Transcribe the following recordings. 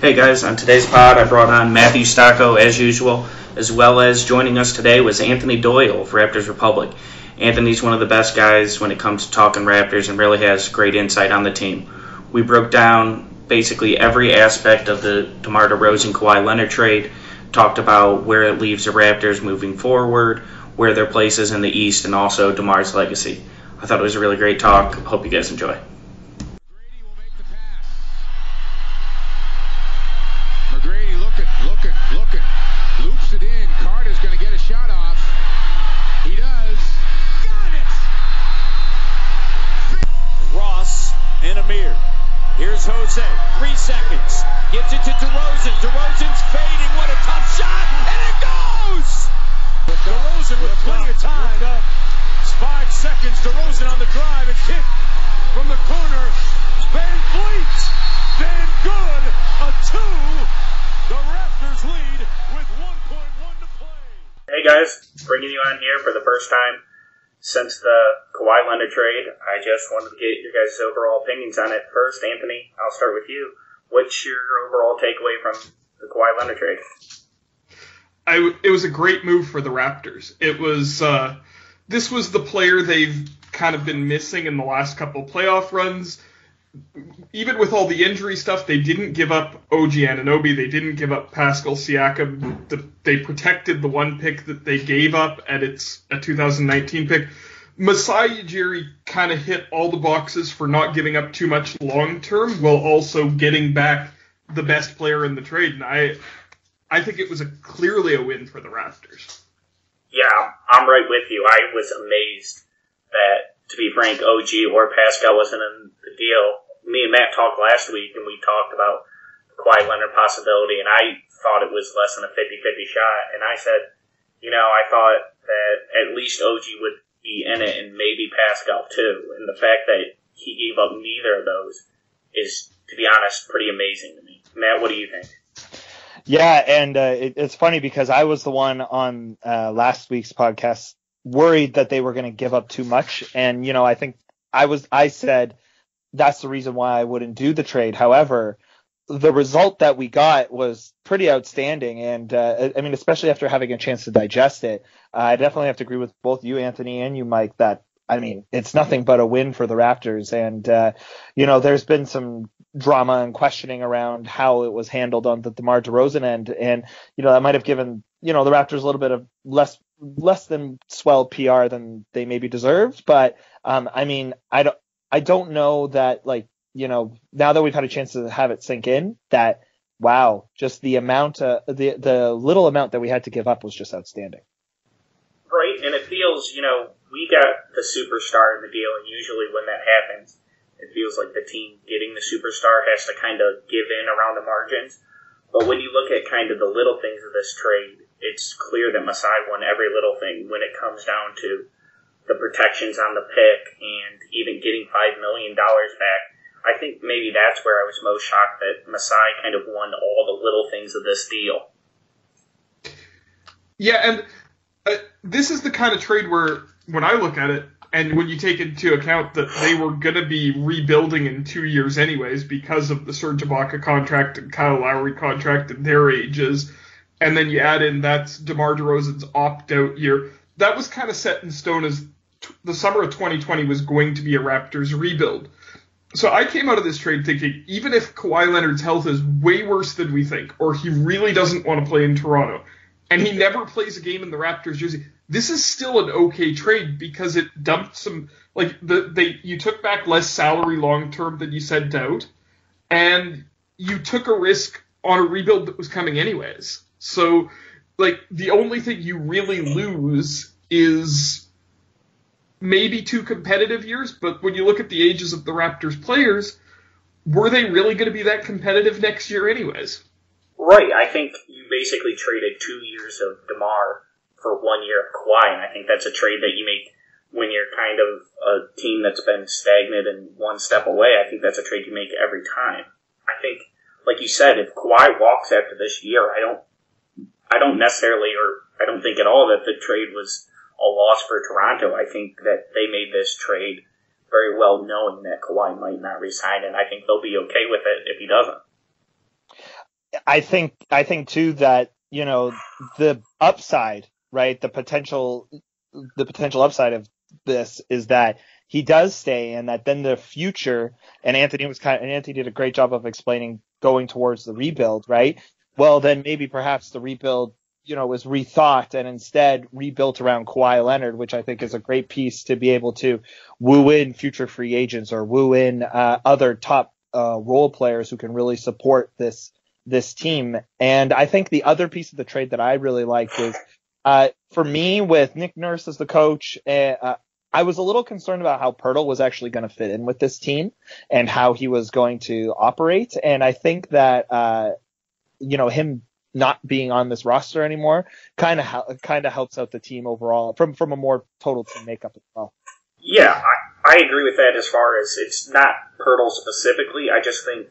Hey guys, on today's pod I brought on Matthew Stocco as usual, as well as joining us today was Anthony Doyle of Raptors Republic. Anthony's one of the best guys when it comes to talking Raptors and really has great insight on the team. We broke down basically every aspect of the DeMar DeRozan Kawhi Leonard trade, talked about where it leaves the Raptors moving forward, where their place is in the East, and also DeMar's legacy. I thought it was a really great talk. Hope you guys enjoy. Jose, 3 seconds, gives it to DeRozan. DeRozan's fading, what a tough shot, and it goes! DeRozan with plenty of time. 5 seconds, DeRozan on the drive, and kick from the corner. VanVleet, Van Good, a two. The Raptors lead with 1.1 to play. Hey guys, bringing you on here for the first time since the Kawhi Leonard trade. I just wanted to get your guys' overall opinions on it. First, Anthony, I'll start with you. What's your overall takeaway from the Kawhi Leonard trade? It was a great move for the Raptors. It was this was the player they've kind of been missing in the last couple of playoff runs. Even with all the injury stuff, they didn't give up OG Anunoby. They didn't give up Pascal Siakam. They protected the one pick that they gave up, and it's a 2019 pick. Masai Ujiri kind of hit all the boxes for not giving up too much long-term while also getting back the best player in the trade. And I think it was clearly a win for the Raptors. Yeah, I'm right with you. I was amazed that, to be frank, OG or Pascal wasn't in the deal. Me and Matt talked last week, and we talked about the Kawhi Leonard possibility, and I thought it was less than a 50-50 shot. And I said, I thought that at least OG would be in it and maybe Pascal too. And the fact that he gave up neither of those is, to be honest, pretty amazing to me. Matt, what do you think? Yeah, and it's funny because I was the one on last week's podcast worried that they were going to give up too much. And, I think I said that's the reason why I wouldn't do the trade. However, the result that we got was pretty outstanding. And especially after having a chance to digest it, I definitely have to agree with both you, Anthony, and you, Mike, that, it's nothing but a win for the Raptors. And, there's been some drama and questioning around how it was handled on the DeMar DeRozan end. And, that might have given, the Raptors a little bit of less than swell PR than they maybe deserved. But, I don't know that, now that we've had a chance to have it sink in, that, wow, just the amount, the little amount that we had to give up was just outstanding. Right, and it feels, we got the superstar in the deal, and usually when that happens, it feels like the team getting the superstar has to kind of give in around the margins. But when you look at kind of the little things of this trade, it's clear that Masai won every little thing when it comes down to the protections on the pick and even getting $5 million back. I think maybe that's where I was most shocked that Masai kind of won all the little things of this deal. Yeah, and this is the kind of trade where, when I look at it, and when you take into account that they were going to be rebuilding in 2 years anyways because of the Serge Ibaka contract and Kyle Lowry contract and their ages, and then you add in that's DeMar DeRozan's opt-out year, that was kind of set in stone as the summer of 2020 was going to be a Raptors rebuild. So I came out of this trade thinking, even if Kawhi Leonard's health is way worse than we think, or he really doesn't want to play in Toronto, and he never plays a game in the Raptors jersey, this is still an okay trade because it dumped some, like, you took back less salary long-term than you sent out, and you took a risk on a rebuild that was coming anyways. So, like, the only thing you really lose is maybe two competitive years, but when you look at the ages of the Raptors players, were they really going to be that competitive next year anyways? Right. I think you basically traded 2 years of DeMar for 1 year of Kawhi, and I think that's a trade that you make when you're kind of a team that's been stagnant and one step away. I think that's a trade you make every time. I think, like you said, if Kawhi walks after this year, I don't necessarily, or I don't think at all that the trade was a loss for Toronto. I think that they made this trade very well knowing that Kawhi might not resign, and I think they'll be okay with it if he doesn't. I think too that, you know, the upside, right, the potential upside of this is that he does stay, and that then the future, and Anthony did a great job of explaining going towards the rebuild, right? Well, then maybe perhaps the rebuild, you know, was rethought and instead rebuilt around Kawhi Leonard, which I think is a great piece to be able to woo in future free agents or woo in other top role players who can really support this team. And I think the other piece of the trade that I really liked is, for me, with Nick Nurse as the coach, I was a little concerned about how Poeltl was actually going to fit in with this team and how he was going to operate. And I think that, you know, him not being on this roster anymore kind of helps out the team overall from a more total team makeup as well. Yeah, I agree with that. As far as it's not Poeltl specifically, I just think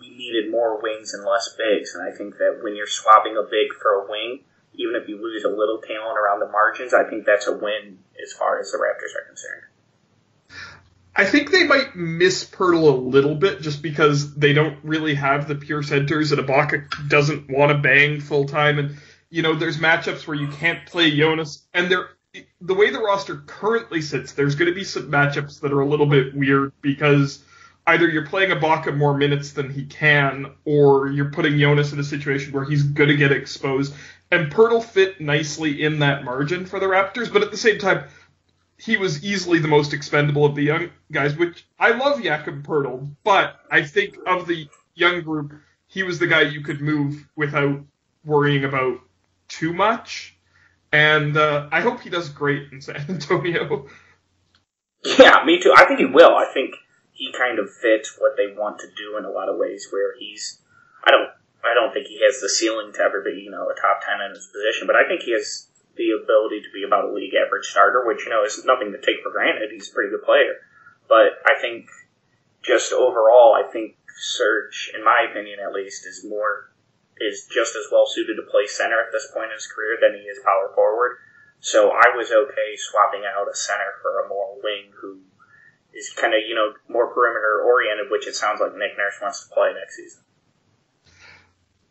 we needed more wings and less bigs, and I think that when you're swapping a big for a wing, even if you lose a little talent around the margins, I think that's a win as far as the Raptors are concerned. I think they might miss Poeltl a little bit just because they don't really have the pure centers, and Ibaka doesn't want to bang full-time. And, you know, there's matchups where you can't play Jonas. And the way the roster currently sits, there's going to be some matchups that are a little bit weird because either you're playing Ibaka more minutes than he can, or you're putting Jonas in a situation where he's going to get exposed. And Poeltl fit nicely in that margin for the Raptors, but at the same time, he was easily the most expendable of the young guys, which I love Jakob Poeltl, but I think of the young group, he was the guy you could move without worrying about too much. And I hope he does great in San Antonio. Yeah, me too. I think he will. I think he kind of fits what they want to do in a lot of ways, where he's, I don't think he has the ceiling to ever be, you know, a top 10 in his position, but I think he has the ability to be about a league average starter, which, you know, is nothing to take for granted. He's a pretty good player. But I think just overall, I think Serge, in my opinion at least, is just as well suited to play center at this point in his career than he is power forward. So I was okay swapping out a center for a more wing who is kind of, you know, more perimeter oriented, which it sounds like Nick Nurse wants to play next season.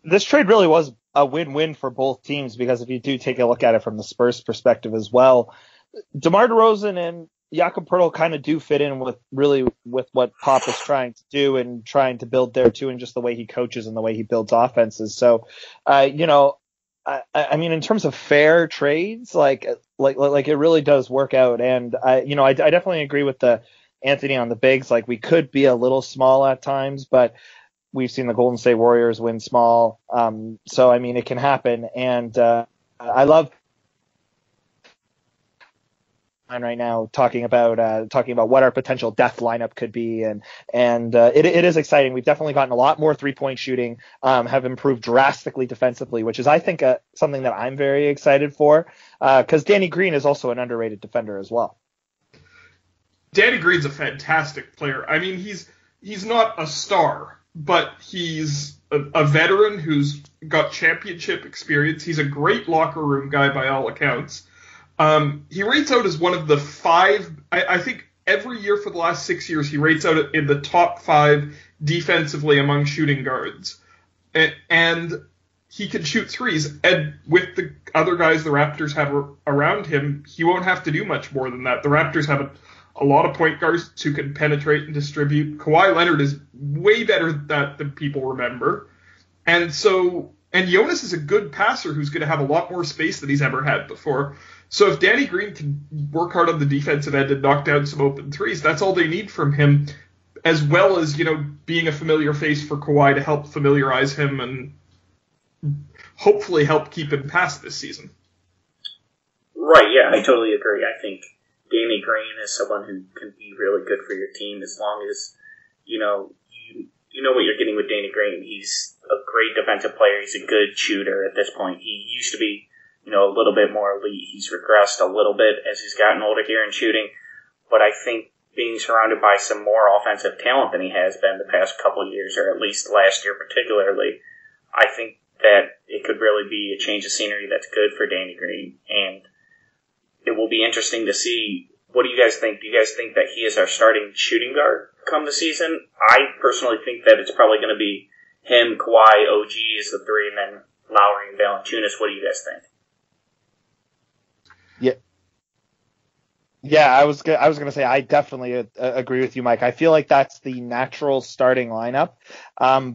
This trade really was a win-win for both teams, because if you do take a look at it from the Spurs perspective as well, DeMar DeRozan and Jakob Poeltl kind of do fit in with what Pop is trying to do and trying to build there too, and just the way he coaches and the way he builds offenses. So, you know, I mean, in terms of fair trades, like it really does work out. And I definitely agree with the Anthony on the bigs. Like, we could be a little small at times, but we've seen the Golden State Warriors win small. So, I mean, it can happen. And I love right now talking about what our potential death lineup could be. And it is exciting. We've definitely gotten a lot more three-point shooting, have improved drastically defensively, which is, I think, something that I'm very excited for, because Danny Green is also an underrated defender as well. Danny Green's a fantastic player. I mean, he's not a star, but he's a veteran who's got championship experience. He's a great locker room guy by all accounts. He rates out as one of the five, I think every year for the last 6 years, he rates out in the top five defensively among shooting guards. And he can shoot threes. And with the other guys the Raptors have around him, he won't have to do much more than that. The Raptors have a lot of point guards who can penetrate and distribute. Kawhi Leonard is way better at that than people remember. And Jonas is a good passer who's going to have a lot more space than he's ever had before. So if Danny Green can work hard on the defensive end and knock down some open threes, that's all they need from him, as well as, you know, being a familiar face for Kawhi to help familiarize him and hopefully help keep him past this season. Right, yeah, I totally agree. I think Danny Green is someone who can be really good for your team as long as, you know, you know what you're getting with Danny Green. He's a great defensive player. He's a good shooter at this point. He used to be, you know, a little bit more elite. He's regressed a little bit as he's gotten older here in shooting. But I think being surrounded by some more offensive talent than he has been the past couple of years, or at least last year particularly, I think that it could really be a change of scenery that's good for Danny Green. And it will be interesting to see. What do you guys think? Do you guys think that he is our starting shooting guard come the season? I personally think that it's probably going to be him, Kawhi, OG is the three, and then Lowry and Valanciunas. What do you guys think? Yeah, I was going to say I definitely agree with you, Mike. I feel like that's the natural starting lineup,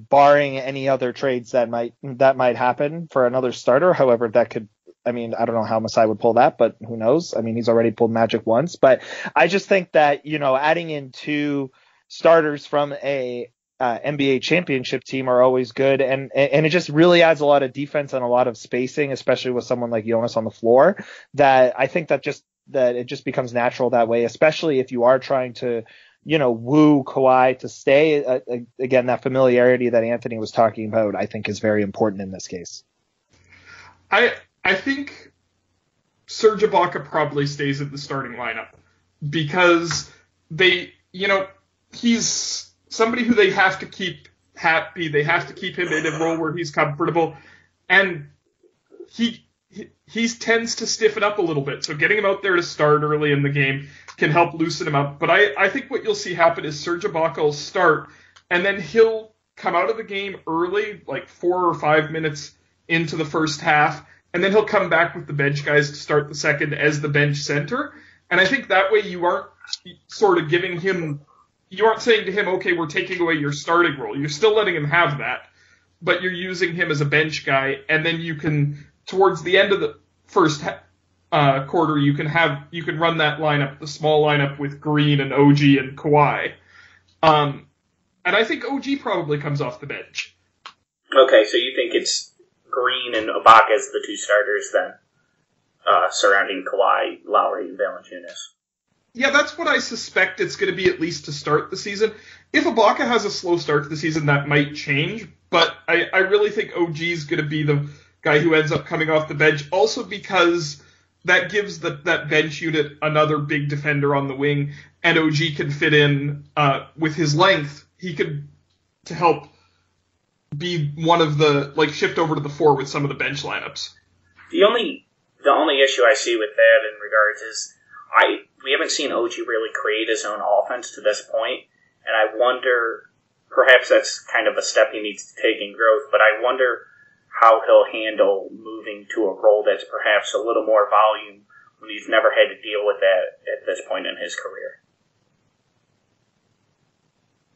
barring any other trades that might happen for another starter. However, that could. I mean, I don't know how Masai would pull that, but who knows? I mean, he's already pulled Magic once. But I just think that, you know, adding in two starters from a NBA championship team are always good. And it just really adds a lot of defense and a lot of spacing, especially with someone like Jonas on the floor, that I think that it just becomes natural that way, especially if you are trying to, you know, woo Kawhi to stay. Again, that familiarity that Anthony was talking about, I think, is very important in this case. I think Serge Ibaka probably stays in the starting lineup because they, you know, he's somebody who they have to keep happy. They have to keep him in a role where he's comfortable, and he tends to stiffen up a little bit. So getting him out there to start early in the game can help loosen him up. But I think what you'll see happen is Serge Ibaka will start, and then he'll come out of the game early, like 4 or 5 minutes into the first half, and then he'll come back with the bench guys to start the second as the bench center. And I think that way you aren't sort of giving him, you aren't saying to him, okay, we're taking away your starting role. You're still letting him have that, but you're using him as a bench guy. And then you can, towards the end of the first quarter, you can run that lineup, the small lineup with Green and OG and Kawhi. And I think OG probably comes off the bench. Okay, so you think it's Green and Ibaka as the two starters, then surrounding Kawhi, Lowry, and Valanciunas. Yeah, that's what I suspect it's going to be, at least to start the season. If Ibaka has a slow start to the season, that might change, but I really think OG is going to be the guy who ends up coming off the bench, also because that gives that bench unit another big defender on the wing, and OG can fit in with his length. He could, to help, be one of the, like, shift over to the four with some of the bench lineups. The only issue I see with that in regards is we haven't seen OG really create his own offense to this point, and I wonder, perhaps that's kind of a step he needs to take in growth, but I wonder how he'll handle moving to a role that's perhaps a little more volume when he's never had to deal with that at this point in his career.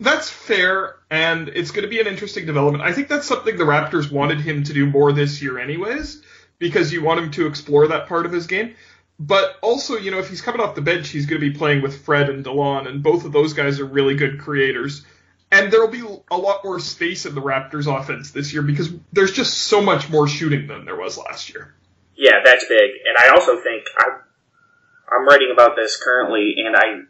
That's fair, and it's going to be an interesting development. I think that's something the Raptors wanted him to do more this year anyways, because you want him to explore that part of his game. But also, you know, if he's coming off the bench, he's going to be playing with Fred and Delon, and both of those guys are really good creators. And there will be a lot more space in the Raptors' offense this year because there's just so much more shooting than there was last year. Yeah, that's big. And I also think, I'm writing about this currently, and I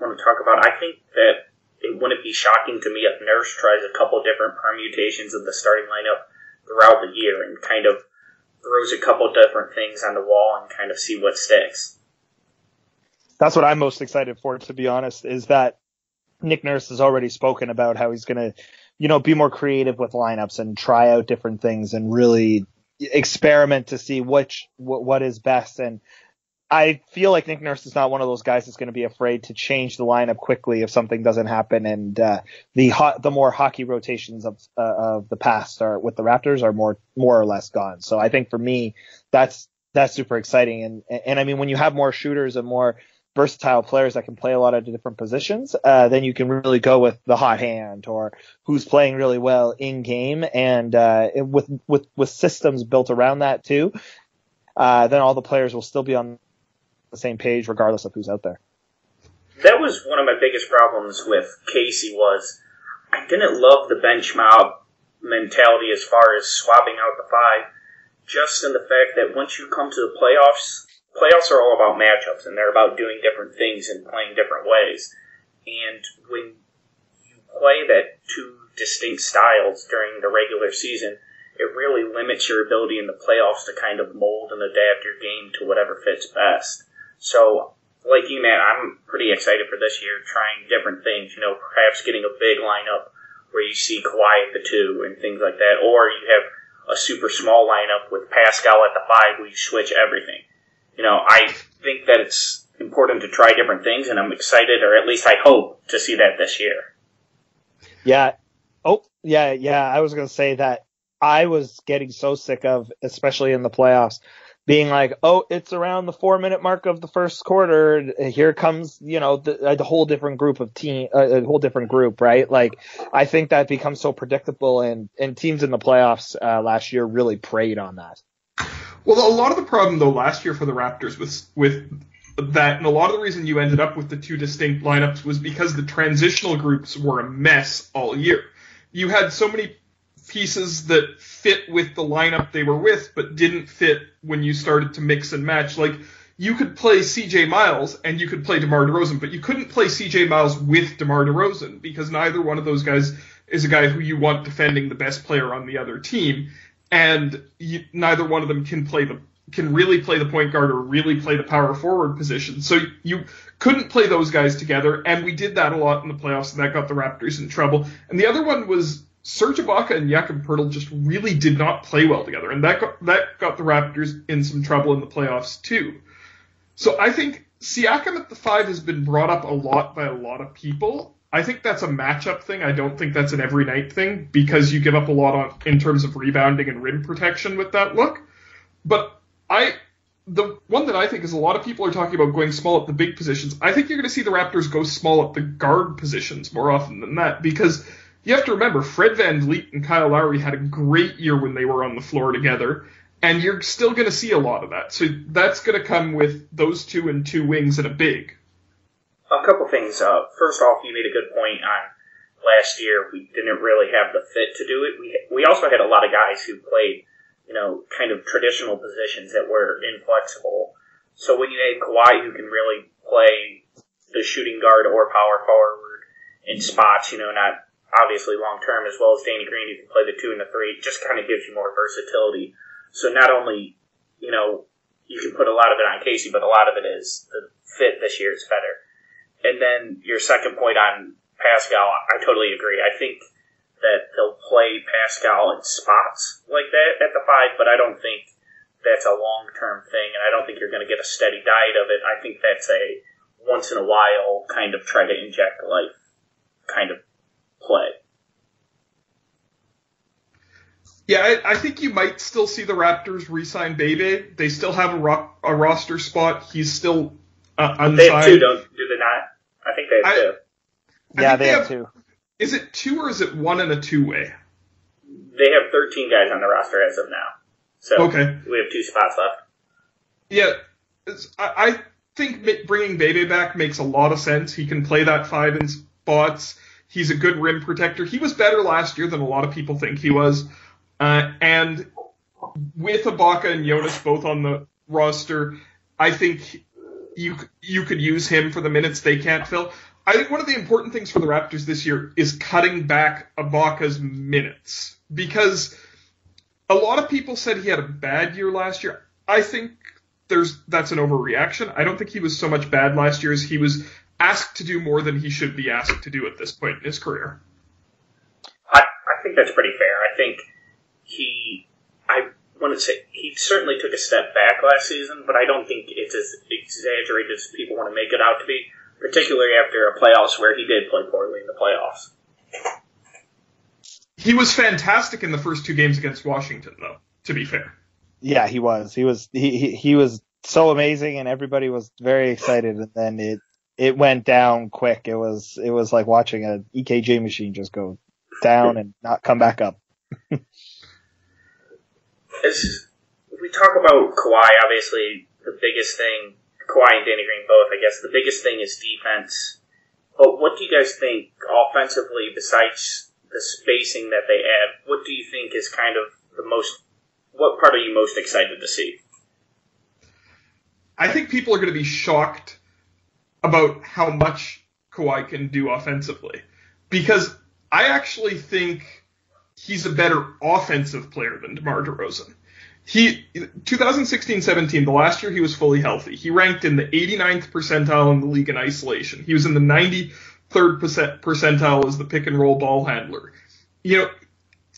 want to talk about, I think that it wouldn't be shocking to me if Nurse tries a couple different permutations of the starting lineup throughout the year and kind of throws a couple different things on the wall and kind of see what sticks. That's what I'm most excited for, to be honest, is that Nick Nurse has already spoken about how he's going to you know, be more creative with lineups and try out different things and really experiment to see what is best. And I feel like Nick Nurse is not one of those guys that's going to be afraid to change the lineup quickly if something doesn't happen. And the more hockey rotations of the past are with the Raptors are more or less gone. So I think for me, that's super exciting. And I mean, when you have more shooters and more versatile players that can play a lot of different positions, then you can really go with the hot hand or who's playing really well in game, and with systems built around that too, then all the players will still be on the same page regardless of who's out there. That was one of my biggest problems with Casey was I didn't love the bench mob mentality as far as swapping out the five, just in the fact that once you come to the playoffs are all about matchups, and they're about doing different things and playing different ways. And when you play that two distinct styles during the regular season, it really limits your ability in the playoffs to kind of mold and adapt your game to whatever fits best. So, like you, Matt, I'm pretty excited for this year, trying different things, you know, perhaps getting a big lineup where you see Kawhi at the two and things like that, or you have a super small lineup with Pascal at the five where you switch everything. You know, I think that it's important to try different things, and I'm excited, or at least I hope, to see that this year. Yeah. I was going to say that I was getting so sick of, especially in the playoffs, being like, oh, it's around the 4-minute mark of the first quarter. Here comes, you know, the whole different group of team, a whole different group, right? Like, I think that becomes so predictable, and teams in the playoffs last year really preyed on that. Well, a lot of the problem, though, last year for the Raptors was with that, and a lot of the reason you ended up with the two distinct lineups was because the transitional groups were a mess all year. You had so many pieces that fit with the lineup they were with, but didn't fit when you started to mix and match. Like, you could play CJ Miles and you could play DeMar DeRozan, but you couldn't play CJ Miles with DeMar DeRozan because neither one of those guys is a guy who you want defending the best player on the other team. And neither one of them can really play the point guard or really play the power forward position. So you couldn't play those guys together, and we did that a lot in the playoffs, and that got the Raptors in trouble. And the other one was Serge Ibaka and Jakob Poeltl just really did not play well together, and that got the Raptors in some trouble in the playoffs too. So I think Siakam at the five has been brought up a lot by a lot of people. I think that's a matchup thing. I don't think that's an every night thing because you give up a lot in terms of rebounding and rim protection with that look. But the one that I think is a lot of people are talking about going small at the big positions. I think you're going to see the Raptors go small at the guard positions more often than that because you have to remember Fred VanVleet and Kyle Lowry had a great year when they were on the floor together, and you're still going to see a lot of that. So that's going to come with those two and two wings and a big. A couple things. First off, you made a good point on last year. We didn't really have the fit to do it. We also had a lot of guys who played, you know, kind of traditional positions that were inflexible. So when you had Kawhi, who can really play the shooting guard or power forward in spots, you know, not obviously long term, as well as Danny Green, who can play the two and the three, it just kind of gives you more versatility. So not only, you know, you can put a lot of it on Casey, but a lot of it is the fit this year is better. And then your second point on Pascal, I totally agree. I think that they'll play Pascal in spots like that at the five, but I don't think that's a long-term thing, and I don't think you're going to get a steady diet of it. I think that's a once-in-a-while kind of try-to-inject-life kind of play. Yeah, I think you might still see the Raptors re-sign Bebe. They still have a roster spot. He's still unsigned. They have two, do they not? I think they have two. I think they have two. Is it two or is it one and a two-way? They have 13 guys on the roster as of now. So We have two spots left. Yeah, I think bringing Bebe back makes a lot of sense. He can play that five in spots. He's a good rim protector. He was better last year than a lot of people think he was. And with Ibaka and Jonas both on the roster, I think you could use him for the minutes they can't fill. I think one of the important things for the Raptors this year is cutting back Ibaka's minutes because a lot of people said he had a bad year last year. I think that's an overreaction. I don't think he was so much bad last year as he was asked to do more than he should be asked to do at this point in his career. think that's pretty fair. I think I want to say he certainly took a step back last season, but I don't think it's as exaggerated as people want to make it out to be, particularly after a playoffs where he did play poorly in the playoffs. He was fantastic in the first two games against Washington, though, to be fair. Yeah, he was. He was so amazing, and everybody was very excited, and then it went down quick. It was like watching an EKG machine just go down and not come back up. As we talk about Kawhi, obviously the biggest thing, Kawhi and Danny Green both, I guess, the biggest thing is defense. But what do you guys think offensively, besides the spacing that they add, what do you think is kind of what part are you most excited to see? I think people are going to be shocked about how much Kawhi can do offensively, because I actually think he's a better offensive player than DeMar DeRozan. 2016-17, the last year he was fully healthy, he ranked in the 89th percentile in the league in isolation. He was in the 93rd percentile as the pick and roll ball handler. You know,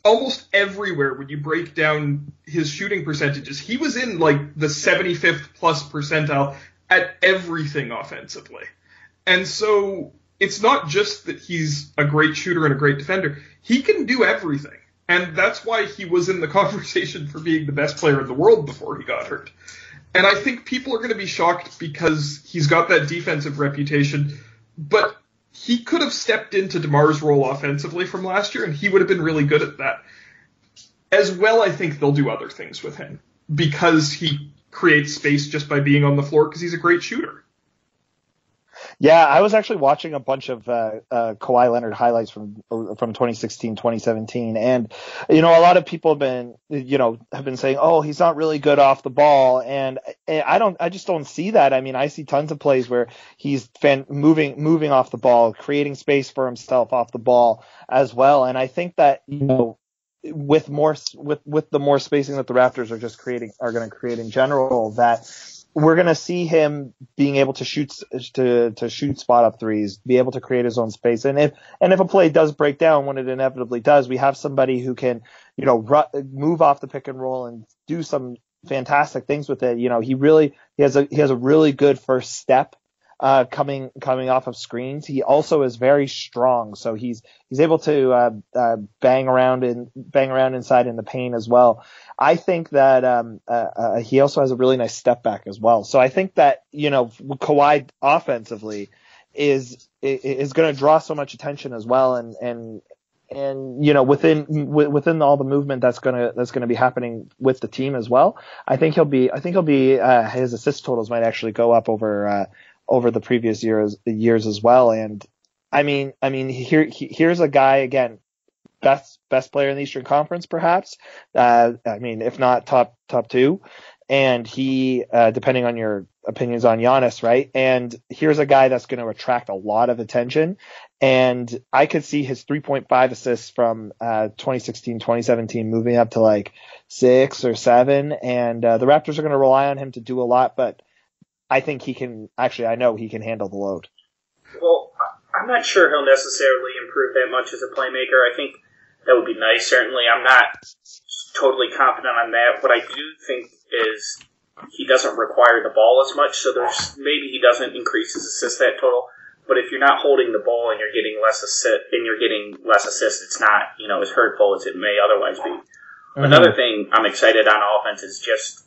almost everywhere when you break down his shooting percentages, he was in like the 75th plus percentile at everything offensively. And so it's not just that he's a great shooter and a great defender. He can do everything. And that's why he was in the conversation for being the best player in the world before he got hurt. And I think people are going to be shocked because he's got that defensive reputation, but he could have stepped into DeMar's role offensively from last year, and he would have been really good at that. As well, I think they'll do other things with him because he creates space just by being on the floor because he's a great shooter. Yeah, I was actually watching a bunch of Kawhi Leonard highlights from 2016, 2017, and you know, a lot of people have been saying, "Oh, he's not really good off the ball," and I just don't see that. I mean, I see tons of plays where he's moving off the ball, creating space for himself off the ball as well, and I think that, you know, with the more spacing that the Raptors are just going to create in general, that we're going to see him being able to shoot spot up threes, be able to create his own space. And if a play does break down, when it inevitably does, we have somebody who can, you know, move off the pick and roll and do some fantastic things with it. You know, he has a really good first step coming off of screens. He also is very strong, so he's able to bang around inside in the paint as well. I think that he also has a really nice step back as well. So I think that, you know, Kawhi offensively is going to draw so much attention as well, and you know, within all the movement that's going to be happening with the team as well. I think his assist totals might actually go up over the previous years as well. And I mean here's a guy again, best player in the Eastern Conference, perhaps. I mean, if not top two, and he, depending on your opinions on Giannis, right? And here's a guy that's going to attract a lot of attention. And I could see his 3.5 assists from 2016, 2017 moving up to like 6 or 7. And the Raptors are going to rely on him to do a lot, but I think I know he can handle the load. Well, I'm not sure he'll necessarily improve that much as a playmaker. I think that would be nice, certainly. I'm not totally confident on that. What I do think is he doesn't require the ball as much, so there's maybe he doesn't increase his assist that total. But if you're not holding the ball and you're getting less assists, it's not, you know, as hurtful as it may otherwise be. Mm-hmm. Another thing I'm excited on offense is just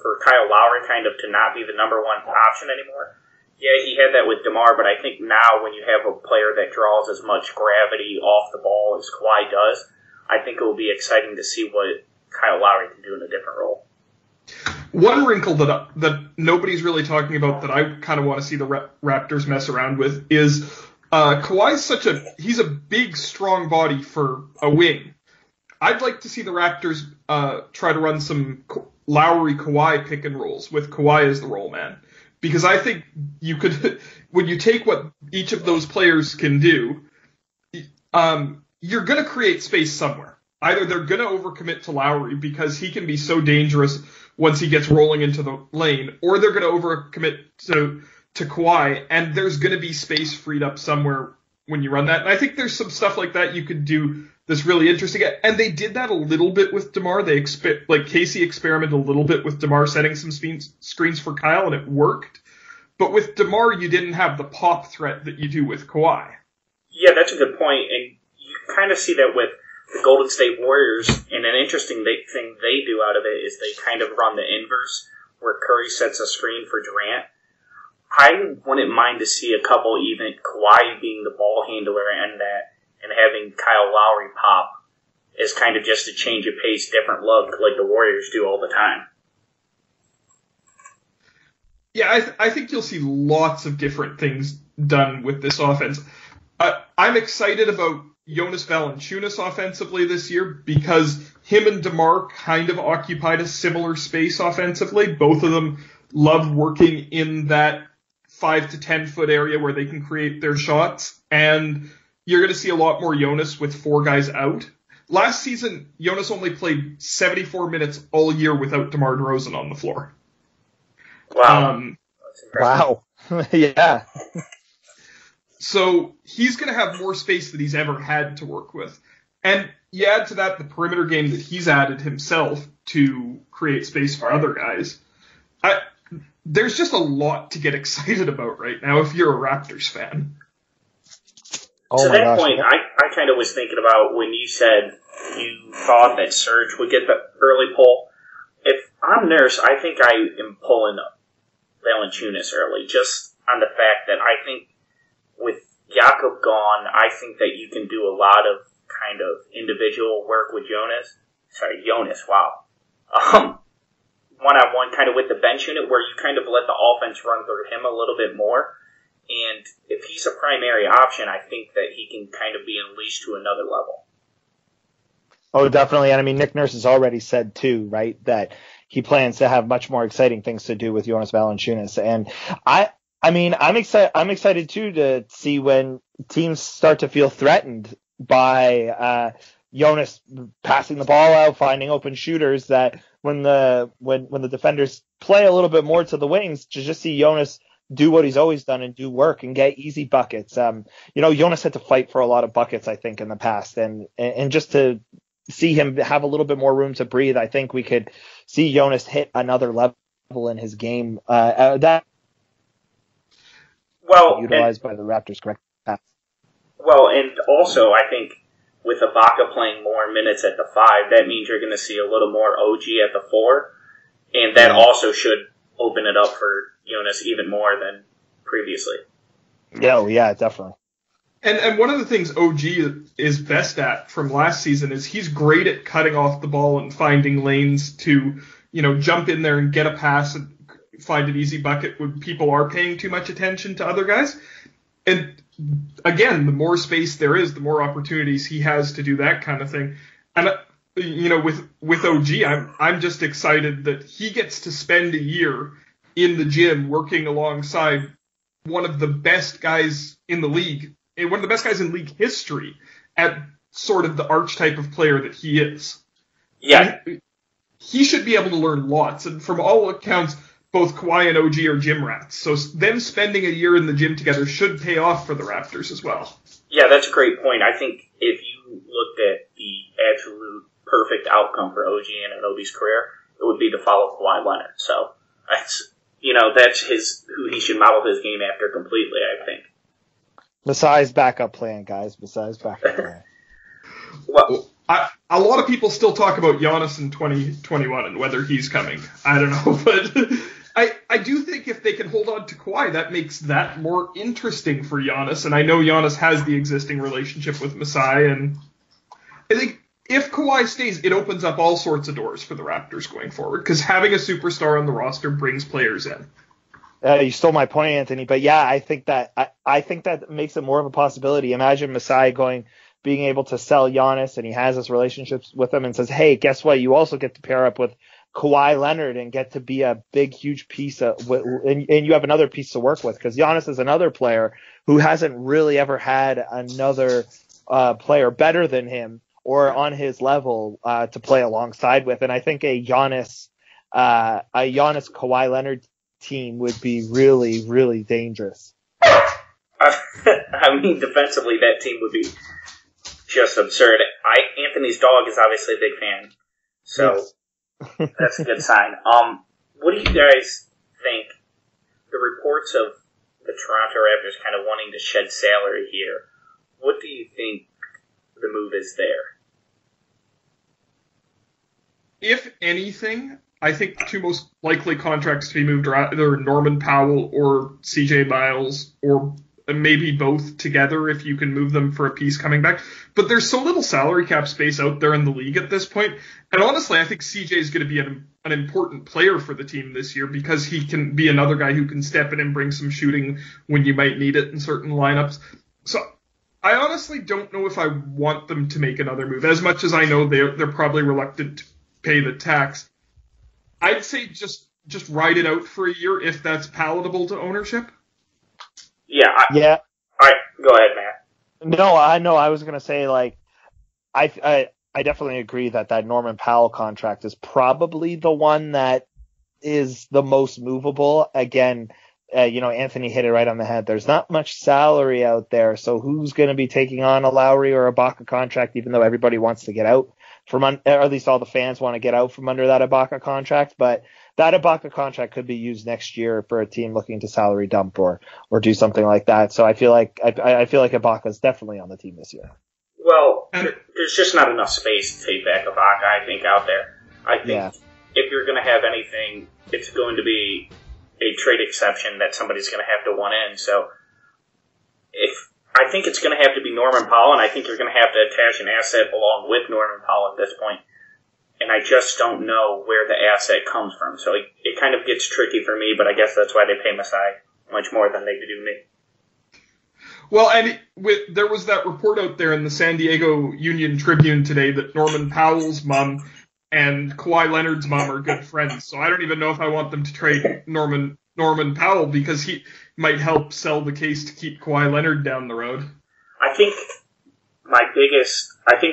for Kyle Lowry kind of to not be the number one option anymore. Yeah, he had that with DeMar, but I think now when you have a player that draws as much gravity off the ball as Kawhi does, I think it will be exciting to see what Kyle Lowry can do in a different role. One wrinkle that nobody's really talking about that I kind of want to see the Raptors mess around with is Kawhi's he's a big, strong body for a wing. I'd like to see the Raptors try to run some Lowry-Kawhi pick and rolls with Kawhi as the roll man. Because I think you could, when you take what each of those players can do, you're going to create space somewhere. Either they're going to overcommit to Lowry because he can be so dangerous once he gets rolling into the lane, or they're going to overcommit to Kawhi, and there's going to be space freed up somewhere when you run that. And I think there's some stuff like that you could do this really interesting. And they did that a little bit with DeMar. They Casey experimented a little bit with DeMar setting some screens for Kyle, and it worked. But with DeMar, you didn't have the pop threat that you do with Kawhi. Yeah, that's a good point. And you kind of see that with the Golden State Warriors. And an interesting thing they do out of it is they kind of run the inverse, where Curry sets a screen for Durant. I wouldn't mind to see a couple, even Kawhi being the ball handler and that, and having Kyle Lowry pop as kind of just a change of pace, different look, like the Warriors do all the time. Yeah, I think you'll see lots of different things done with this offense. I'm excited about Jonas Valanciunas offensively this year because him and DeMar kind of occupied a similar space offensively. Both of them love working in that 5 to 10 foot area where they can create their shots, and you're going to see a lot more Jonas with four guys out. Last season, Jonas only played 74 minutes all year without DeMar DeRozan on the floor. Wow. Wow. Yeah. So he's going to have more space than he's ever had to work with. And you add to that the perimeter game that he's added himself to create space for other guys. There's just a lot to get excited about right now if you're a Raptors fan. Oh, to that point, I kind of was thinking about when you said you thought that Serge would get the early pull. If I'm Nurse, I think I am pulling Valanciunas early, just on the fact that I think with Jakob gone, I think that you can do a lot of kind of individual work with Jonas, wow. One-on-one kind of with the bench unit where you kind of let the offense run through him a little bit more. And if he's a primary option, I think that he can kind of be unleashed to another level. Oh, definitely. And I mean, Nick Nurse has already said too, right, that he plans to have much more exciting things to do with Jonas Valanciunas. And I'm excited too to see when teams start to feel threatened by Jonas passing the ball out, finding open shooters, that when the defenders play a little bit more to the wings, to just see Jonas do what he's always done and do work and get easy buckets. Jonas had to fight for a lot of buckets, I think, in the past, and just to see him have a little bit more room to breathe, I think we could see Jonas hit another level in his game utilized by the Raptors, correct? Well, and also I think with Ibaka playing more minutes at the 5, that means you're going to see a little more OG at the 4, and that also should open it up for Jonas even more than previously. Oh, yeah, definitely. And one of the things OG is best at from last season is he's great at cutting off the ball and finding lanes to, jump in there and get a pass and find an easy bucket when people are paying too much attention to other guys. And again, the more space there is, the more opportunities he has to do that kind of thing. And with OG, I'm just excited that he gets to spend a year in the gym working alongside one of the best guys in the league, one of the best guys in league history, at sort of the archetype of player that he is. Yeah. He should be able to learn lots. And from all accounts, both Kawhi and OG are gym rats. So them spending a year in the gym together should pay off for the Raptors as well. Yeah, that's a great point. I think if you looked at the absolute perfect outcome for OG and Anunoby's career, it would be to follow Kawhi Leonard. So that's who he should model his game after completely, I think. Masai's backup plan, guys. Masai's backup plan. Well, a lot of people still talk about Giannis in 2021 and whether he's coming. I don't know, but I do think if they can hold on to Kawhi, that makes that more interesting for Giannis. And I know Giannis has the existing relationship with Masai, and I think if Kawhi stays, it opens up all sorts of doors for the Raptors going forward, because having a superstar on the roster brings players in. You stole my point, Anthony, but yeah, I think that makes it more of a possibility. Imagine Masai being able to sell Giannis, and he has this relationship with him, and says, hey, guess what? You also get to pair up with Kawhi Leonard and get to be a big, huge piece and you have another piece to work with, because Giannis is another player who hasn't really ever had another player better than him or on his level to play alongside with. And I think a Giannis Kawhi Leonard team would be really, really dangerous. I mean, defensively, that team would be just absurd. Anthony's dog is obviously a big fan, so yes. That's a good sign. What do you guys think? The reports of the Toronto Raptors kind of wanting to shed salary here. What do you think the move is there? If anything, I think the two most likely contracts to be moved are either Norman Powell or CJ Miles, or maybe both together if you can move them for a piece coming back. But there's so little salary cap space out there in the league at this point. And honestly, I think CJ is going to be an important player for the team this year because he can be another guy who can step in and bring some shooting when you might need it in certain lineups. So I honestly don't know if I want them to make another move. As much as I know they're probably reluctant to pay the tax, I'd say just ride it out for a year if that's palatable to ownership. Yeah. All right, go ahead, Matt. No, I was going to say, like, I definitely agree that Norman Powell contract is probably the one that is the most movable. Again, Anthony hit it right on the head. There's not much salary out there, so who's going to be taking on a Lowry or a Ibaka contract, even though everybody wants to get out from, or at least all the fans want to get out from under that Ibaka contract. But that Ibaka contract could be used next year for a team looking to salary dump or do something like that. So I feel like Ibaka is definitely on the team this year. Well, there's just not enough space to take back Ibaka, I think, out there. I think if you're going to have anything, it's going to be a trade exception that somebody's going to have to want in. So I think it's going to have to be Norman Powell, and I think you're going to have to attach an asset along with Norman Powell at this point. And I just don't know where the asset comes from. So it kind of gets tricky for me, but I guess that's why they pay Masai much more than they do me. Well, there was that report out there in the San Diego Union Tribune today that Norman Powell's mom and Kawhi Leonard's mom are good friends. So I don't even know if I want them to trade Norman Powell because he might help sell the case to keep Kawhi Leonard down the road. I think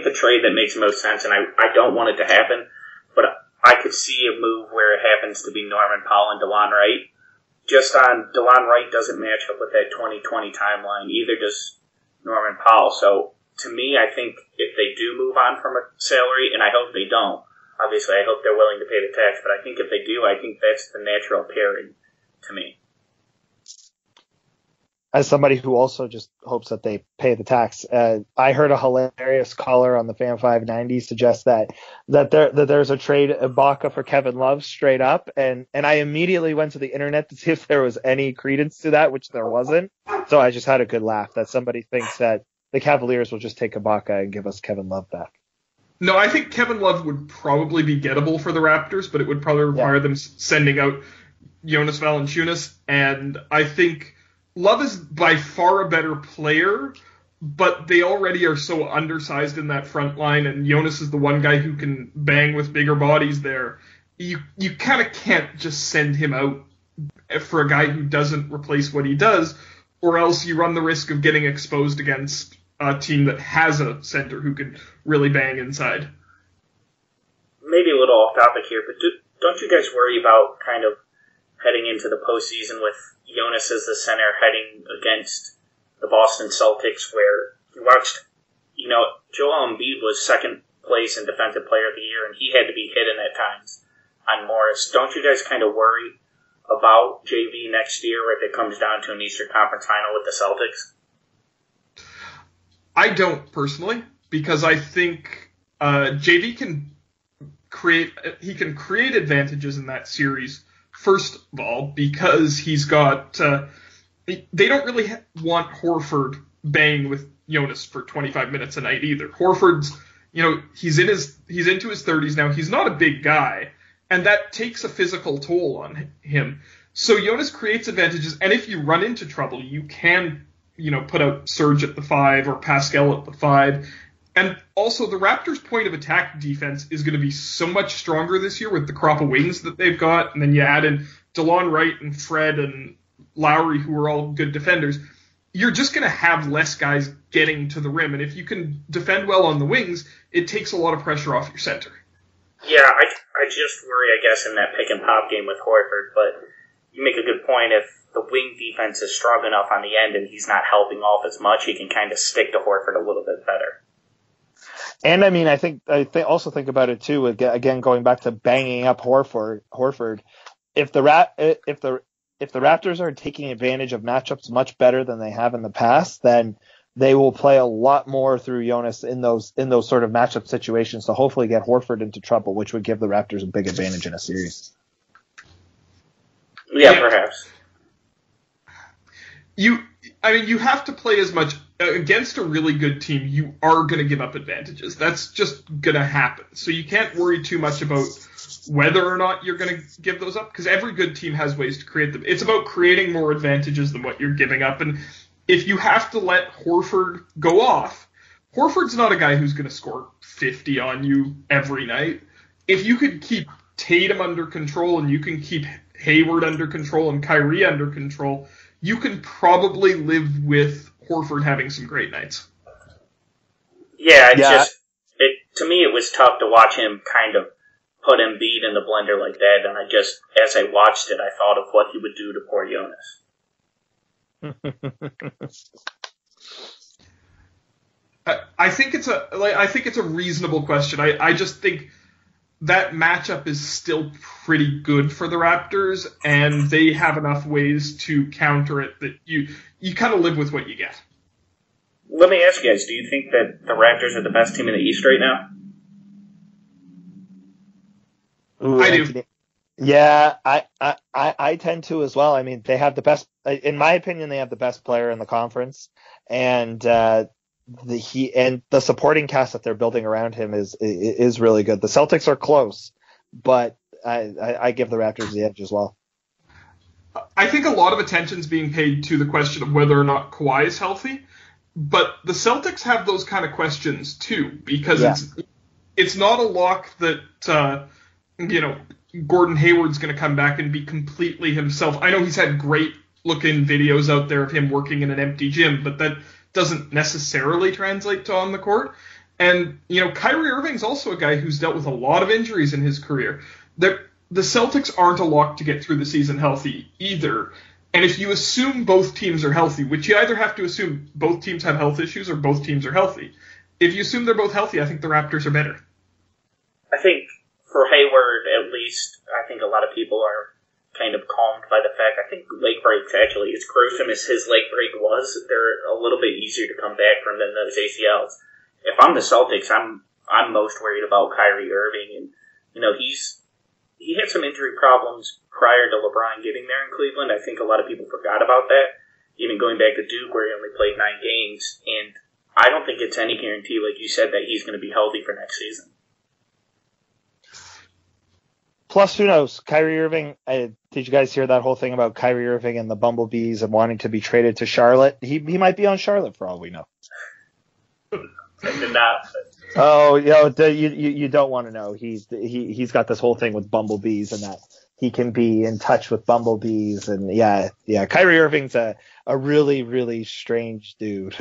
the trade that makes most sense, and I don't want it to happen, but I could see a move where it happens to be Norman Powell and Delon Wright. Just on Delon Wright doesn't match up with that 2020 timeline, either does Norman Powell. So to me, I think if they do move on from a salary, and I hope they don't, obviously I hope they're willing to pay the tax, but I think if they do, I think that's the natural pairing to me. As somebody who also just hopes that they pay the tax, I heard a hilarious caller on the Fan 590 suggest that there's a trade Ibaka for Kevin Love straight up, and I immediately went to the internet to see if there was any credence to that, which there wasn't. So I just had a good laugh that somebody thinks that the Cavaliers will just take Ibaka and give us Kevin Love back. No, I think Kevin Love would probably be gettable for the Raptors, but it would probably require them sending out Jonas Valanciunas, and I think Love is by far a better player, but they already are so undersized in that front line, and Jonas is the one guy who can bang with bigger bodies there. You kind of can't just send him out for a guy who doesn't replace what he does, or else you run the risk of getting exposed against a team that has a center who can really bang inside. Maybe a little off topic here, but don't you guys worry about kind of heading into the postseason with Jonas as the center heading against the Boston Celtics, where you watched, Joel Embiid was second place in Defensive Player of the Year, and he had to be hidden at times on Morris. Don't you guys kind of worry about JV next year if it comes down to an Eastern Conference final with the Celtics? I don't personally, because I think JV can create advantages in that series. First of all, because he's got they don't really want Horford banging with Jonas for 25 minutes a night either. Horford's, he's into his 30s now. He's not a big guy, and that takes a physical toll on him. So Jonas creates advantages, and if you run into trouble, you can, put out Serge at the 5 or Pascal at the 5. And also, the Raptors' point of attack defense is going to be so much stronger this year with the crop of wings that they've got. And then you add in Delon Wright and Fred and Lowry, who are all good defenders. You're just going to have less guys getting to the rim. And if you can defend well on the wings, it takes a lot of pressure off your center. Yeah, I just worry, I guess, in that pick-and-pop game with Horford. But you make a good point. If the wing defense is strong enough on the end and he's not helping off as much, he can kind of stick to Horford a little bit better. And I mean, I also think about it too. Again, going back to banging up Horford. If the Raptors are taking advantage of matchups much better than they have in the past, then they will play a lot more through Jonas in those sort of matchup situations to hopefully get Horford into trouble, which would give the Raptors a big advantage in a series. Yeah, perhaps. You have to play as much against a really good team. You are going to give up advantages. That's just going to happen. So you can't worry too much about whether or not you're going to give those up, because every good team has ways to create them. It's about creating more advantages than what you're giving up. And if you have to let Horford go off, Horford's not a guy who's going to score 50 on you every night. If you could keep Tatum under control and you can keep Hayward under control and Kyrie under control, you can probably live with Horford having some great nights. To me, it was tough to watch him kind of put Embiid in the blender like that. And I just, as I watched it, I thought of what he would do to poor Jonas. I think it's a reasonable question. I just think that matchup is still pretty good for the Raptors, and they have enough ways to counter it that you kind of live with what you get. Let me ask you guys, do you think that the Raptors are the best team in the East right now? Ooh, I do. Yeah, I tend to as well. I mean, they have the best, in my opinion, they have the best player in the conference, and the supporting cast that they're building around him is really good. The Celtics are close, but I give the Raptors the edge as well. I think a lot of attention is being paid to the question of whether or not Kawhi is healthy, but the Celtics have those kind of questions too, because it's not a lock that Gordon Hayward's going to come back and be completely himself. I know he's had great-looking videos out there of him working in an empty gym, but that doesn't necessarily translate to on the court. And, Kyrie Irving's also a guy who's dealt with a lot of injuries in his career. The Celtics aren't a lock to get through the season healthy either. And if you assume both teams are healthy, which you either have to assume both teams have health issues or both teams are healthy, if you assume they're both healthy, I think the Raptors are better. I think for Hayward, at least, I think a lot of people are kind of calmed by the fact, I think leg breaks, actually, as gruesome as his leg break was, they're a little bit easier to come back from than those ACLs. If I'm the Celtics, I'm most worried about Kyrie Irving, and he had some injury problems prior to LeBron getting there in Cleveland. I think a lot of people forgot about that, even going back to Duke where he only played 9 games, and I don't think it's any guarantee, like you said, that he's going to be healthy for next season. Plus, who knows? Kyrie Irving, did you guys hear that whole thing about Kyrie Irving and the Bumblebees and wanting to be traded to Charlotte? He might be on Charlotte for all we know. I did not. Oh, you don't want to know. He's got this whole thing with Bumblebees and that he can be in touch with Bumblebees. And yeah. Kyrie Irving's a really, really strange dude.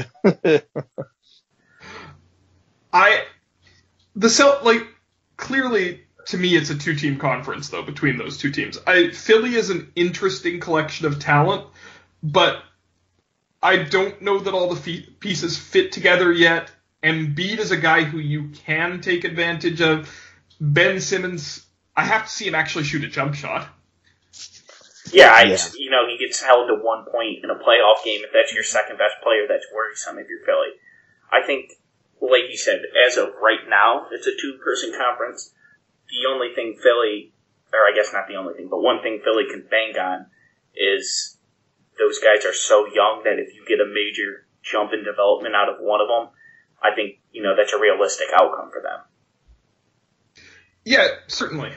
Clearly... To me, it's a 2-team conference, though, between those two teams. Philly is an interesting collection of talent, but I don't know that all the pieces fit together yet. Embiid is a guy who you can take advantage of. Ben Simmons, I have to see him actually shoot a jump shot. Yeah, he gets held to 1 point in a playoff game. If that's your second-best player, that's worrisome if you're Philly. I think, like you said, as of right now, it's a 2-person conference. The only thing Philly, or I guess not the only thing, but one thing Philly can bank on is those guys are so young that if you get a major jump in development out of one of them, I think, that's a realistic outcome for them. Yeah, certainly.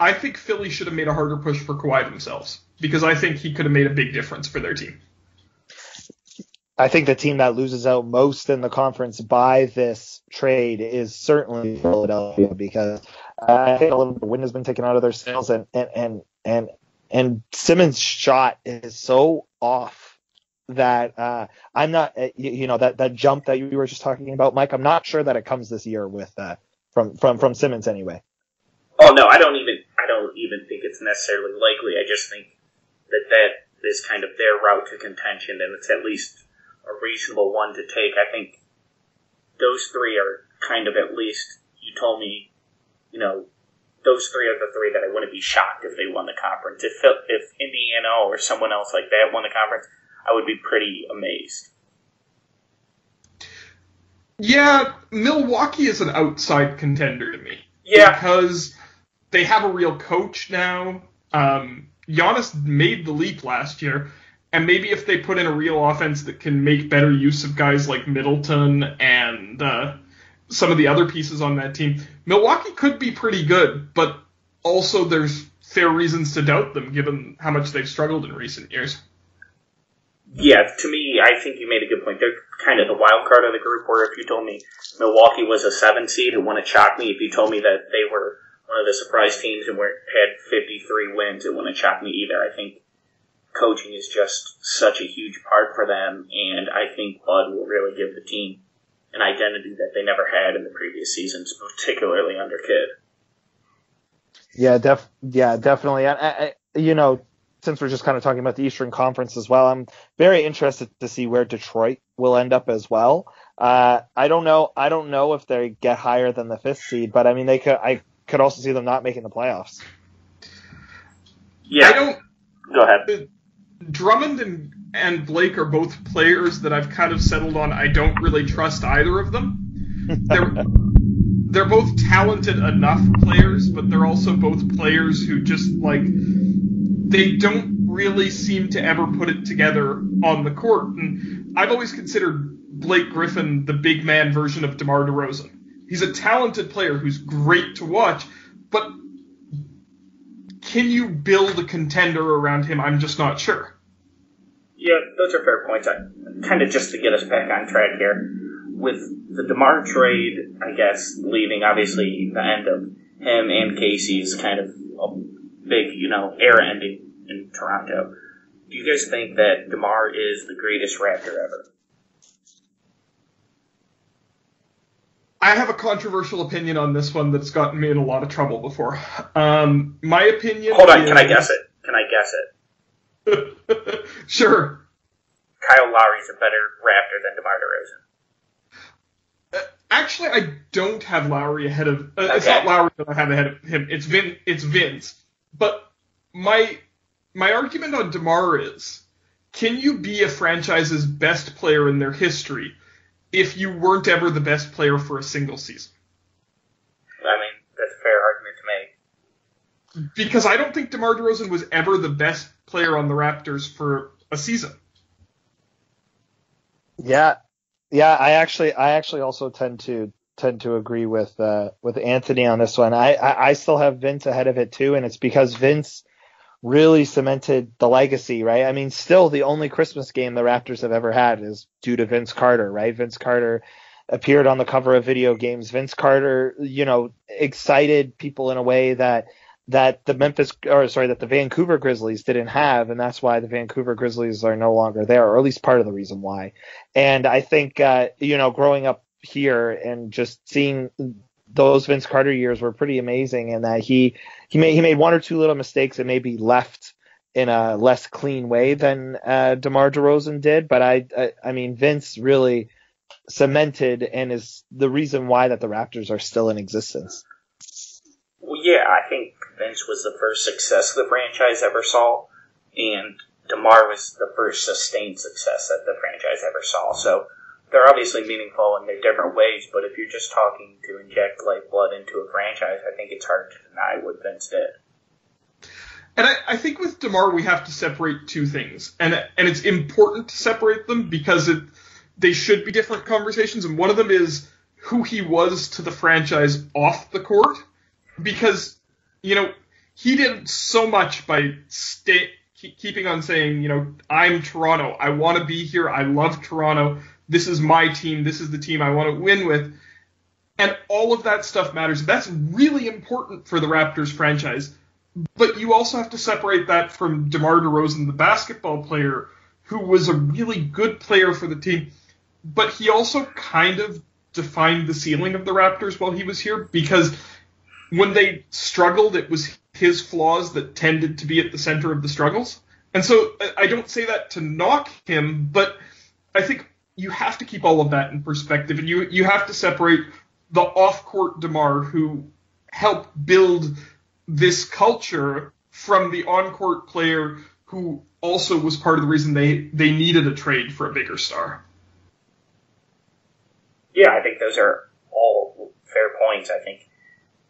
I think Philly should have made a harder push for Kawhi themselves because I think he could have made a big difference for their team. I think the team that loses out most in the conference by this trade is certainly Philadelphia because I think a little bit of wind has been taken out of their sails, and Simmons' shot is so off that I'm not, that jump that you were just talking about, Mike. I'm not sure that it comes this year with from Simmons anyway. Oh no, I don't even think it's necessarily likely. I just think that is kind of their route to contention, and it's at least a reasonable one to take. I think those three are kind of at least you told me, you know, those three are the three that I wouldn't be shocked if they won the conference. If Indiana or someone else like that won the conference, I would be pretty amazed. Yeah, Milwaukee is an outside contender to me. Yeah. Because they have a real coach now. Giannis made the leap last year, and maybe if they put in a real offense that can make better use of guys like Middleton and some of the other pieces on that team, Milwaukee could be pretty good, but also there's fair reasons to doubt them given how much they've struggled in recent years. Yeah, to me, I think you made a good point. They're kind of the wild card of the group, where if you told me Milwaukee was a 7 seed, it wouldn't shock me. If you told me that they were one of the surprise teams and had 53 wins, it wouldn't shock me either. I think coaching is just such a huge part for them, and I think Bud will really give the team an identity that they never had in the previous seasons, particularly under Kidd. Yeah, definitely. I you know, since we're just kind of talking about the Eastern Conference as well, I'm very interested to see where Detroit will end up as well. I don't know if they get higher than the 5th seed, but I mean, I could also see them not making the playoffs. Yeah. Go ahead. Drummond and Blake are both players that I've kind of settled on. I don't really trust either of them. They're both talented enough players, but they're also both players who just they don't really seem to ever put it together on the court. And I've always considered Blake Griffin the big man version of DeMar DeRozan. He's a talented player who's great to watch, but can you build a contender around him? I'm just not sure. Yeah, those are fair points. Kind of just to get us back on track here, with the DeMar trade, I guess, leaving obviously the end of him and Casey's kind of big, era ending in Toronto. Do you guys think that DeMar is the greatest Raptor ever? I have a controversial opinion on this one that's gotten me in a lot of trouble before. My opinion... Hold on, can I guess it? Sure. Kyle Lowry's a better Raptor than DeMar DeRozan. Actually, I don't have Lowry ahead of... okay. It's not Lowry that I have ahead of him. It's Vince. But my argument on DeMar is, can you be a franchise's best player in their history if you weren't ever the best player for a single season? I mean, that's a fair argument to make. Because I don't think DeMar DeRozan was ever the best player on the Raptors for a season. Yeah, I actually also tend to agree with Anthony on this one. I still have Vince ahead of it too, and it's because Vince really cemented the legacy, right? I mean, still the only Christmas game the Raptors have ever had is due to Vince Carter, right? Vince Carter appeared on the cover of video games. Vince Carter, excited people in a way that the Vancouver Grizzlies didn't have, and that's why the Vancouver Grizzlies are no longer there, or at least part of the reason why. And I think, growing up here and just seeing those Vince Carter years were pretty amazing, and that he made one or two little mistakes and maybe left in a less clean way than DeMar DeRozan did. But I mean, Vince really cemented and is the reason why that the Raptors are still in existence. Well, yeah, I think Vince was the first success the franchise ever saw, and DeMar was the first sustained success that the franchise ever saw. So they're obviously meaningful in their different ways, but if you're just talking to inject lifeblood into a franchise, I think it's hard to deny what Vince did. And I think with DeMar, we have to separate two things, and it's important to separate them because they should be different conversations, and one of them is who he was to the franchise off the court. Because, he did so much by keeping on saying, I'm Toronto. I want to be here. I love Toronto. This is my team. This is the team I want to win with. And all of that stuff matters. That's really important for the Raptors franchise. But you also have to separate that from DeMar DeRozan, the basketball player, who was a really good player for the team. But he also kind of defined the ceiling of the Raptors while he was here, because when they struggled, it was his flaws that tended to be at the center of the struggles. And so I don't say that to knock him, but I think you have to keep all of that in perspective, and you have to separate the off-court DeMar who helped build this culture from the on-court player who also was part of the reason they needed a trade for a bigger star. Yeah, I think those are all fair points. I think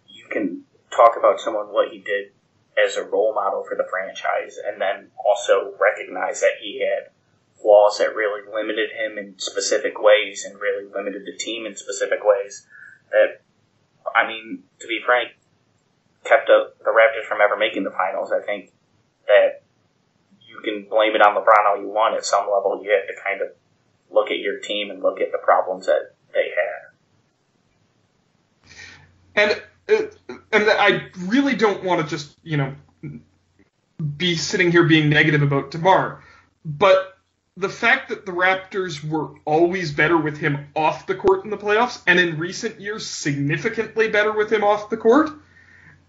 you can talk about someone, what he did as a role model for the franchise, and then also recognize that he had flaws that really limited him in specific ways and really limited the team in specific ways that, I mean, to be frank, kept the Raptors from ever making the finals. I think that you can blame it on LeBron all you want. At some level, you have to kind of look at your team and look at the problems that they had. And I really don't want to just, be sitting here being negative about DeMar, but the fact that the Raptors were always better with him off the court in the playoffs, and in recent years significantly better with him off the court,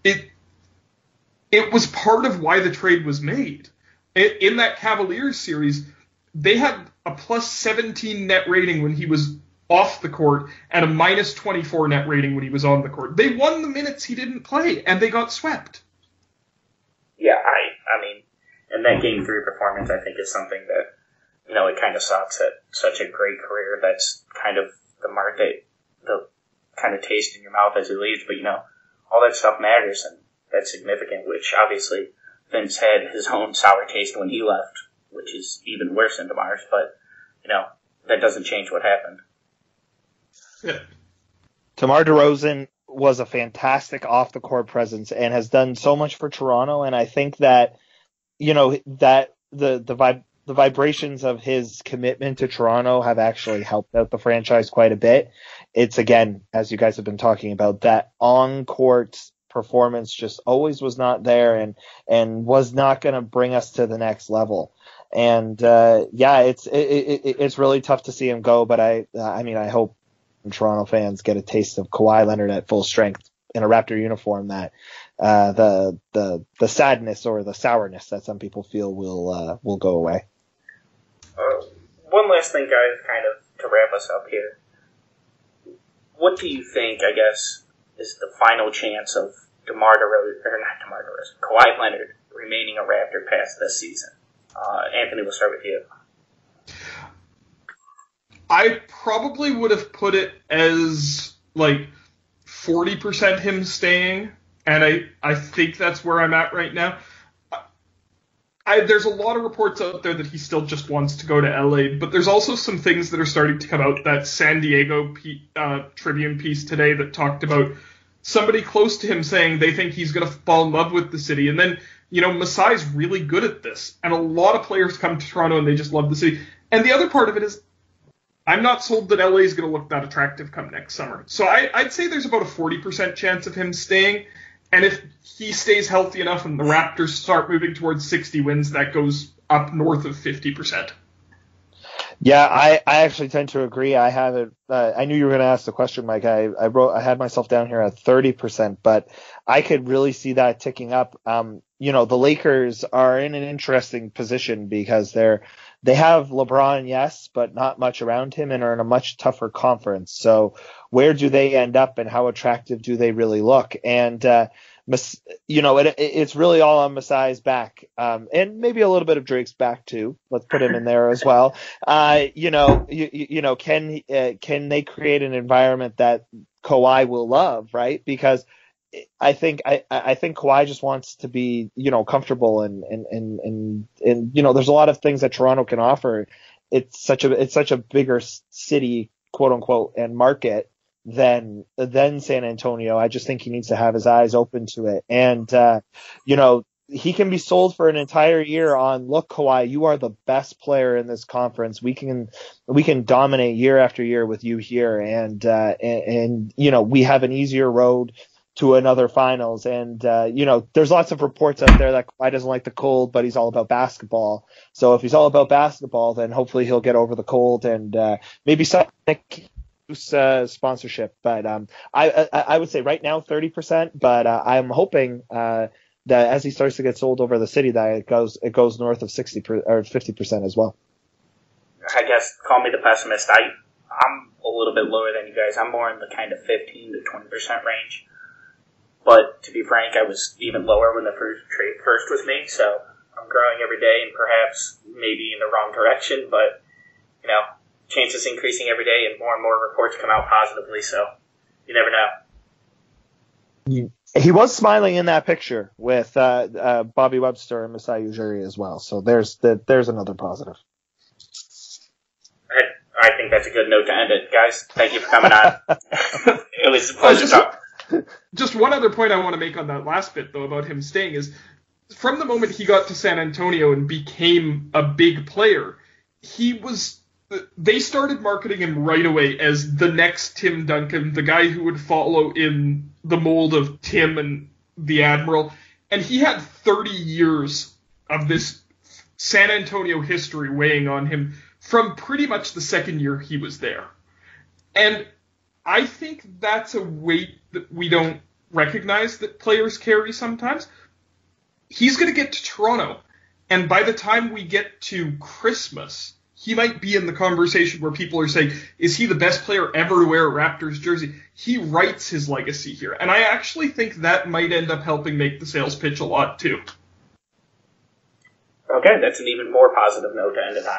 it was part of why the trade was made. In that Cavaliers series, they had a plus 17 net rating when he was off the court and a minus 24 net rating when he was on the court. They won the minutes he didn't play, and they got swept. Yeah, I mean, and that Game 3 performance, I think, is something that, it kind of sucks that such a great career that's kind of the kind of taste in your mouth as he leaves, but, all that stuff matters, and that's significant, which obviously Vince had his own sour taste when he left, which is even worse than DeMar's, but, that doesn't change what happened. Yeah. DeMar DeRozan was a fantastic off-the-court presence and has done so much for Toronto, and I think that, that the vibrations of his commitment to Toronto have actually helped out the franchise quite a bit. It's, again, as you guys have been talking about, that on-court performance just always was not there and was not going to bring us to the next level. And, it's really tough to see him go, but I hope Toronto fans get a taste of Kawhi Leonard at full strength in a Raptor uniform, that the sadness or the sourness that some people feel will go away. One last thing, guys, kind of to wrap us up here. What do you think, I guess, is the final chance of Kawhi Leonard remaining a Raptor past this season? Anthony, we'll start with you. I probably would have put it as, 40% him staying, and I think that's where I'm at right now. There's a lot of reports out there that he still just wants to go to LA, but there's also some things that are starting to come out. That San Diego Tribune piece today that talked about somebody close to him saying they think he's going to fall in love with the city. And then, Masai's really good at this, and a lot of players come to Toronto and they just love the city. And the other part of it is, I'm not sold that LA is going to look that attractive come next summer. So I'd say there's about a 40% chance of him staying. And if he stays healthy enough and the Raptors start moving towards 60 wins, that goes up north of 50%. Yeah, I actually tend to agree. I have it. I knew you were going to ask the question, Mike. I had myself down here at 30%, but I could really see that ticking up. The Lakers are in an interesting position because they have LeBron, yes, but not much around him, and are in a much tougher conference. So where do they end up, and how attractive do they really look? And, it's really all on Masai's back, and maybe a little bit of Drake's back too. Let's put him in there as well. Can they create an environment that Kawhi will love, right? Because I think Kawhi just wants to be, comfortable and there's a lot of things that Toronto can offer. It's such a bigger city, quote unquote, and market than San Antonio. I just think he needs to have his eyes open to it. And, he can be sold for an entire year on, look, Kawhi, you are the best player in this conference. We can dominate year after year with you here. And we have an easier road to another finals. And, there's lots of reports out there that Kawhi doesn't like the cold, but he's all about basketball. So if he's all about basketball, then hopefully he'll get over the cold and maybe some sponsorship. But I would say right now 30%, but I'm hoping that as he starts to get sold over the city, that it goes north of 60% or 50% as well. I guess call me the pessimist. I'm a little bit lower than you guys. I'm more in the kind of 15 to 20% range. But to be frank, I was even lower when the first trade first was made, so I'm growing every day and perhaps maybe in the wrong direction, but, you know, chances increasing every day and more reports come out positively, so you never know. He was smiling in that picture with Bobby Webster and Masai Ujiri as well, so there's another positive. I think that's a good note to end it. Guys, thank you for coming on. It was a pleasure talking. Just one other point I want to make on that last bit, though, about him staying is from the moment he got to San Antonio and became a big player, they started marketing him right away as the next Tim Duncan, the guy who would follow in the mold of Tim and the Admiral. And he had 30 years of this San Antonio history weighing on him from pretty much the second year he was there. And I think that's a weight that we don't recognize that players carry sometimes. He's going to get to Toronto, and by the time we get to Christmas, he might be in the conversation where people are saying, is he the best player ever to wear a Raptors jersey? He writes his legacy here, and I actually think that might end up helping make the sales pitch a lot too. Okay, that's an even more positive note to end it on.